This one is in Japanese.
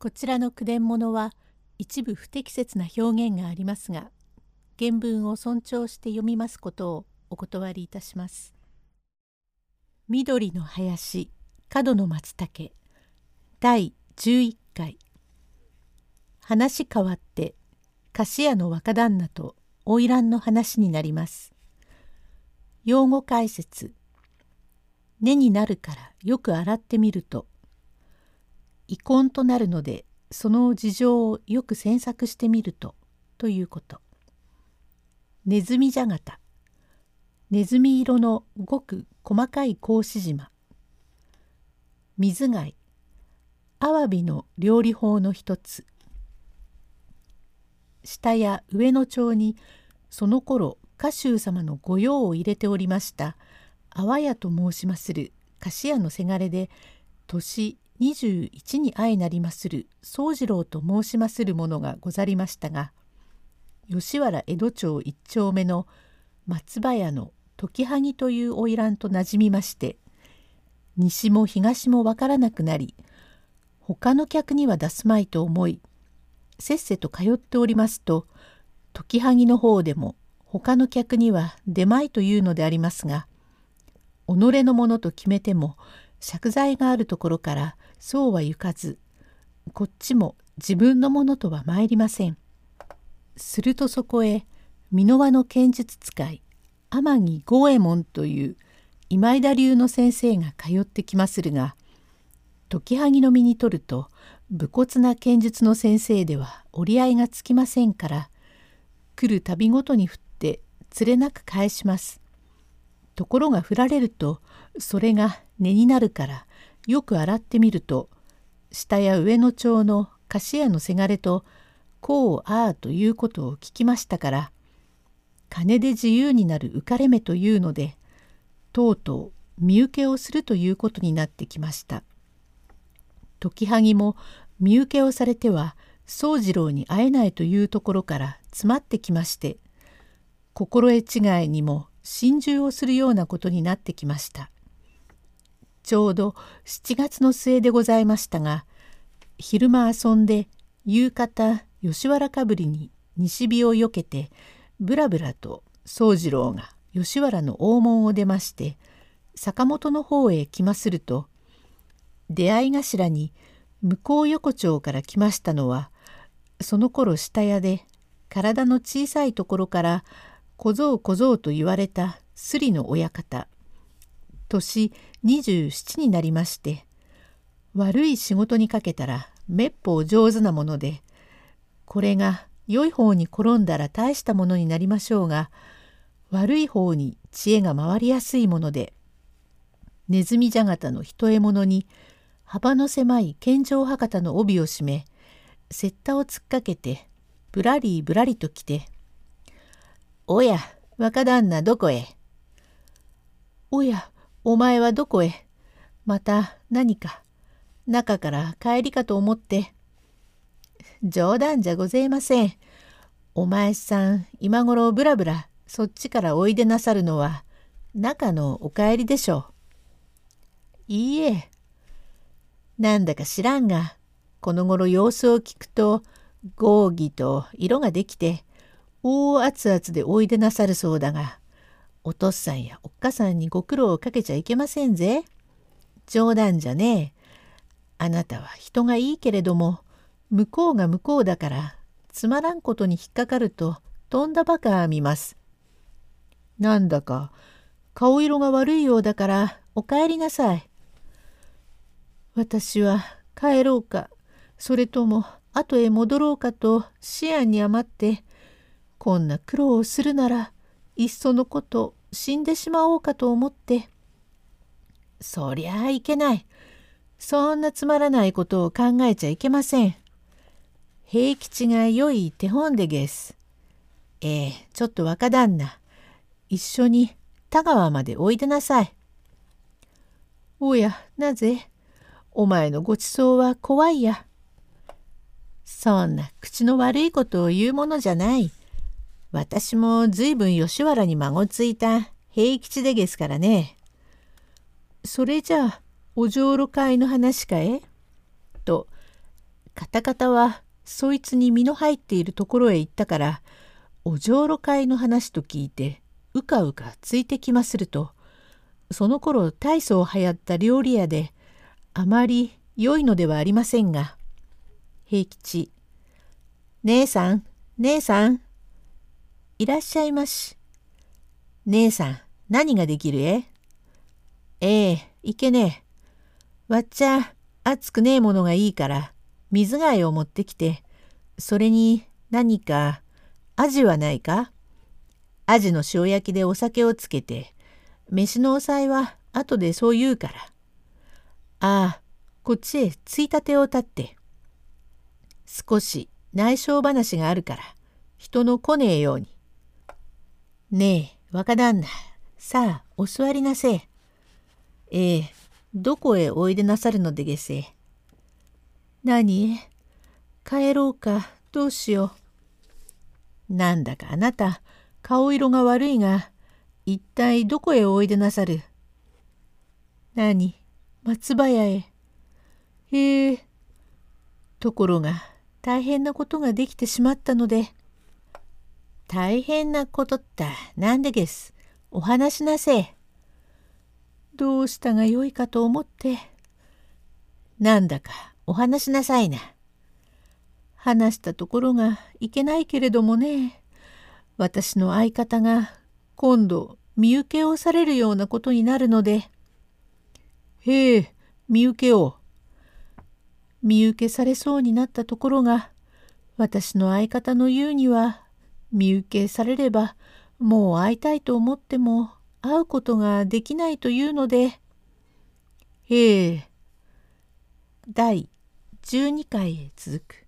こちらの句伝物は一部不適切な表現がありますが、原文を尊重して読みますことをお断りいたします。緑の林、角の松茸、第11回。話変わって、菓子屋の若旦那と花魁の話になります。用語解説。根になるからよく洗ってみると、遺恨となるので、その事情をよく詮索してみると、ということ。ネズミじゃがた。ネズミ色のごく細かい格子縞。水貝。アワビの料理法の一つ。下や上の帳に、その頃家衆様の御用を入れておりました、阿波屋と申しまする菓子屋のせがれで、年21に相なりまする宗次郎と申しまする者がござりましたが、吉原江戸町一丁目の松葉屋の時萩という花魁となじみまして、西も東もわからなくなり、他の客には出すまいと思い、せっせと通っておりますと、時萩の方でも他の客には出まいというのでありますが、己のものと決めても、借財があるところからそうは行かず、こっちも自分のものとは参りません。するとそこへ、箕輪の剣術使い、天城五右衛門という今井田流の先生が通ってきまするが、時萩の身にとると、武骨な剣術の先生では折り合いがつきませんから、来る度ごとに振って、つれなく返します。ところが振られると、それが根になるから、よく洗ってみると、下や上の町の菓子屋のせがれと、こうああということを聞きましたから、金で自由になる浮かれ目というので、とうとう身請けをするということになってきました。時萩も身請けをされては、宗次郎に会えないというところから詰まってきまして、心得違いにも心中をするようなことになってきました。ちょうど7月の末でございましたが、昼間遊んで、夕方吉原かぶりに西日をよけて、ぶらぶらと宗次郎が吉原の大門を出まして、坂本の方へ来ますると、出会い頭に向横丁から来ましたのは、その頃下屋で体の小さいところから小僧小僧と言われたスリの親方、年27になりまして、悪い仕事にかけたらめっぽう上手なもので、これが良い方に転んだら大したものになりましょうが、悪い方に知恵が回りやすいもので、ネズミじゃがたの一獲物に、幅の狭い健丈博多の帯を締め、雪駄を突っかけて、ぶらりぶらりと来て、おや、若旦那どこへ。おや、お前はどこへ。また何か、中から帰りかと思って。冗談じゃごぜえません。お前さん、今頃ぶらぶら、そっちからおいでなさるのは、中のお帰りでしょう。いいえ。なんだか知らんが、このごろ様子を聞くと、合議と色ができて、大熱々でおいでなさるそうだが、お父さんやおっかさんにご苦労をかけちゃいけませんぜ。冗談じゃねえ。あなたは人がいいけれども、向こうが向こうだから、つまらんことに引っかかると、とんだバカ見ます。なんだか、顔色が悪いようだから、お帰りなさい。私は帰ろうか、それとも後へ戻ろうかと思案に余って、こんな苦労をするなら、いっそのこと死んでしまおうかと思って。そりゃあいけない。そんなつまらないことを考えちゃいけません。平吉が良い手本でげす。ちょっと若旦那、一緒に田川までおいでなさい。おや、なぜ？お前のごちそうは怖いや。そんな口の悪いことを言うものじゃない。私もずいぶん吉原に孫ついた平吉でげすからね。それじゃあ、お浄炉会の話かえと、カタカタはそいつに身の入っているところへ行ったから、おじょうろ会の話と聞いて、うかうかついてきますると、その頃大層流行った料理屋で、あまり良いのではありませんが、平吉、姉さん、姉さん、いらっしゃいまし。姉さん、何ができるえ？ええ、いけねえ。わっちゃ、熱くねえものがいいから、水貝を持ってきて、それに何か、アジはないか？アジの塩焼きでお酒をつけて、飯のお菜は後でそう言うから。ああ、こっちへついたてを立って。少し内緒話があるから、人の来ねえように。ねえ、若旦那、さあ、お座りなせえ。ええ、どこへおいでなさるのでげせ。何？帰ろうか、どうしよう。なんだかあなた、顔色が悪いが、一体どこへおいでなさる？何？松葉屋へ。へえ。ところが、大変なことができてしまったので。大変なことった、なんでげす。お話しなせえ。どうしたがよいかと思って。なんだかお話しなさいな。話したところがいけないけれどもね、私の相方が今度身請けをされるようなことになるので。へえ、身請けを。身請けされそうになったところが、私の相方の言うには、身請けされればもう会いたいと思っても、会うことができないというので。へえ。第12回へ続く。